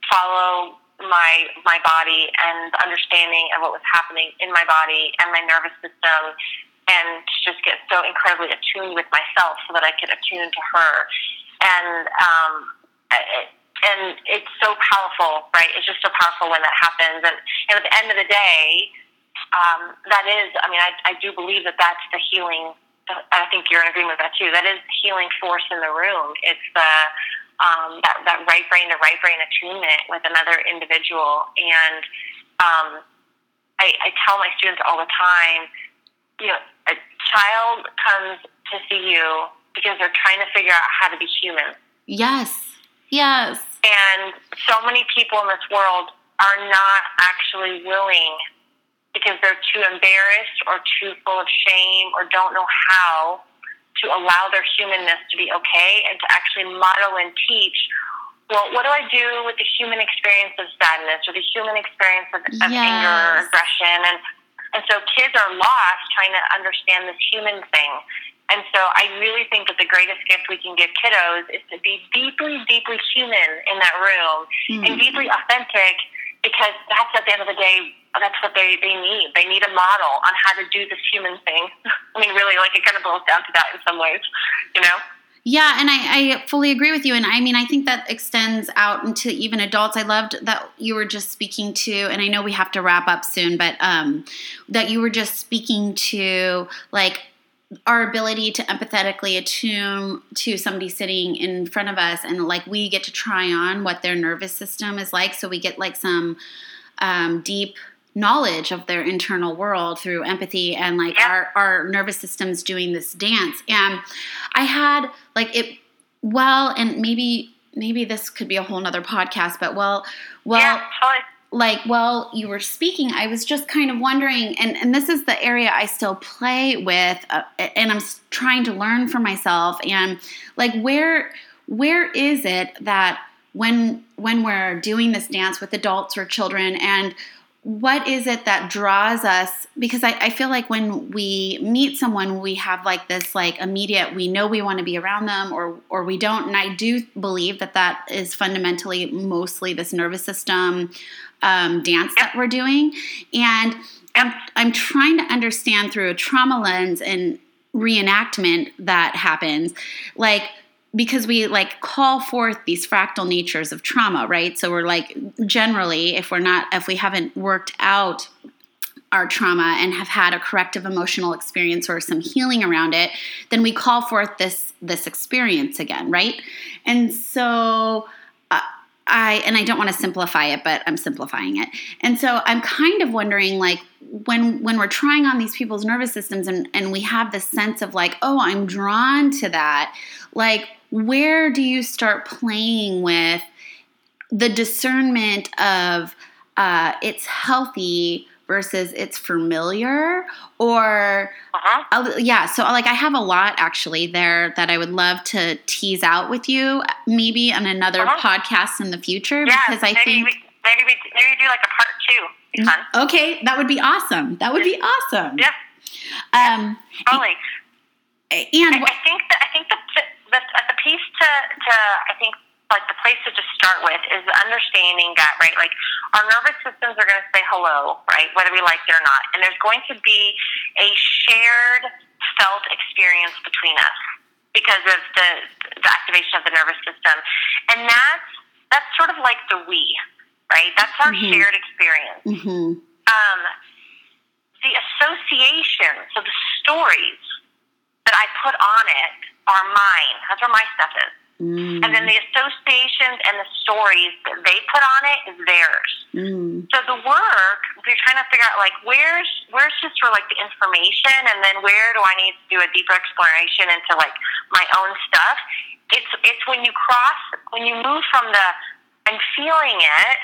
follow my body and the understanding of what was happening in my body and my nervous system, and to just get so incredibly attuned with myself so that I could attune to her. And it's so powerful, right? It's just so powerful when that happens. And at the end of the day, I do believe that that's the healing. I think you're in agreement with that too. That is the healing force in the room. It's the that right brain to right brain attunement with another individual. And I tell my students all the time, you know, a child comes to see you because they're trying to figure out how to be human. Yes. And so many people in this world are not actually willing because they're too embarrassed or too full of shame or don't know how to allow their humanness to be okay, and to actually model and teach, well, what do I do with the human experience of sadness or the human experience of anger or aggression? And so kids are lost trying to understand this human thing. And so I really think that the greatest gift we can give kiddos is to be deeply, deeply human in that room and deeply authentic, because that's at the end of the day, that's what they need. They need a model on how to do this human thing. I mean, really, like, it kind of boils down to that in some ways, you know? Yeah, and I fully agree with you. And I mean, I think that extends out into even adults. I loved that you were just speaking to, and I know we have to wrap up soon, but that you were just speaking to, like, our ability to empathetically attune to somebody sitting in front of us, and like we get to try on what their nervous system is like. So we get like some deep knowledge of their internal world through empathy, and like our nervous system's doing this dance. And I had like it, well, and maybe this could be a whole nother podcast, but while you were speaking, I was just kind of wondering, and this is the area I still play with, and I'm trying to learn for myself, and like where is it that when we're doing this dance with adults or children, and what is it that draws us? Because I feel like when we meet someone, we have like this like immediate, we know we want to be around them or we don't. And I do believe that is fundamentally mostly this nervous system dance that we're doing. And I'm trying to understand through a trauma lens and reenactment that happens, like, because we like call forth these fractal natures of trauma, right? So we're like, generally, if we haven't worked out our trauma and have had a corrective emotional experience or some healing around it, then we call forth this experience again, right? And so I don't want to simplify it, but I'm simplifying it. And so I'm kind of wondering, like, when we're trying on these people's nervous systems and we have this sense of like, oh, I'm drawn to that, like, where do you start playing with the discernment of it's healthy versus it's familiar? Or, so like I have a lot actually there that I would love to tease out with you, maybe on another podcast in the future, because I think maybe do like a part 2. Be fun. Okay, that would be awesome. Yeah. Totally. And I think the piece to I think, like, the place to just start with is understanding that, right? Like, our nervous systems are going to say hello, right? Whether we like it or not. And there's going to be a shared felt experience between us because of the activation of the nervous system. And that's sort of like the we, right? That's our shared experience. The association, so the stories that I put on it are mine. That's where my stuff is. And then the associations and the stories that they put on it is theirs. So the work, we're trying to figure out, like, where's just sort of like the information, and then where do I need to do a deeper exploration into, like, my own stuff? It's when you move from the I'm feeling it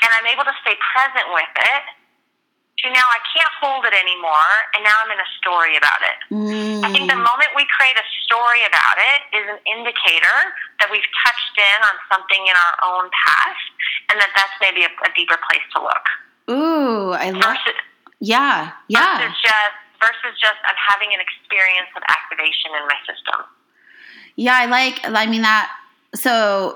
and I'm able to stay present with it to now I can't hold it anymore, and now I'm in a story about it. I think the moment we create a story about it is an indicator that we've touched in on something in our own past, and that's maybe a deeper place to look. Ooh, I love it. Yeah, yeah. Versus just I'm having an experience of activation in my system. Yeah, that. So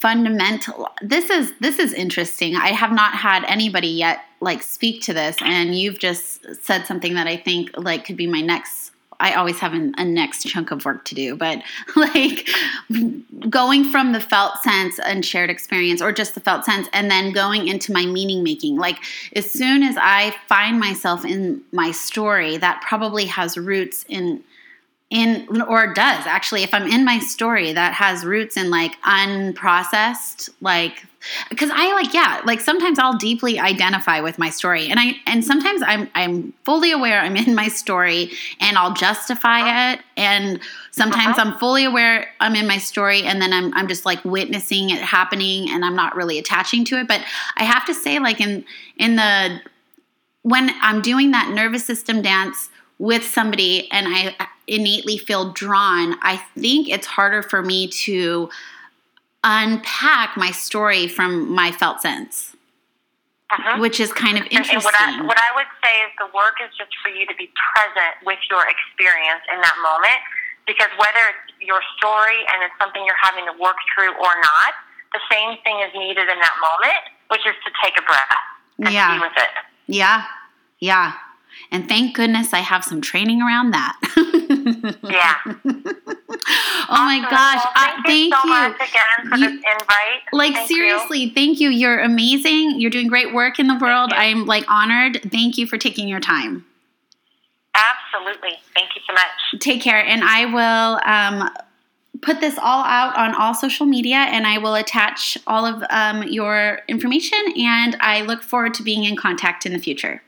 fundamental. This is interesting. I have not had anybody yet like speak to this, and you've just said something that I think like could be my next. I always have a next chunk of work to do, but like going from the felt sense and shared experience, or just the felt sense, and then going into my meaning making. Like, as soon as I find myself in my story, that probably has roots if I'm in my story, that has roots in like unprocessed, like, because I like, yeah, like sometimes I'll deeply identify with my story, and sometimes I'm fully aware I'm in my story and I'll justify it, and sometimes I'm fully aware I'm in my story, and then I'm just like witnessing it happening and I'm not really attaching to it. But I have to say, like when I'm doing that nervous system dance with somebody and I innately feel drawn, I think it's harder for me to unpack my story from my felt sense, which is kind of interesting. And what I would say is the work is just for you to be present with your experience in that moment, because whether it's your story and it's something you're having to work through or not, the same thing is needed in that moment, which is to take a breath and be with it. Yeah. And thank goodness I have some training around that. Yeah. Oh, awesome. My gosh. Well, thank you so much again for this invite. Seriously, thank you. You're amazing. You're doing great work in the world. I'm honored. Thank you for taking your time. Absolutely. Thank you so much. Take care. And I will put this all out on all social media, and I will attach all of your information, and I look forward to being in contact in the future.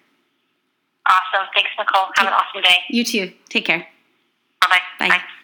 Awesome. Thanks, Nicole. Have an awesome day. You too. Take care. Bye-bye. Bye. Bye.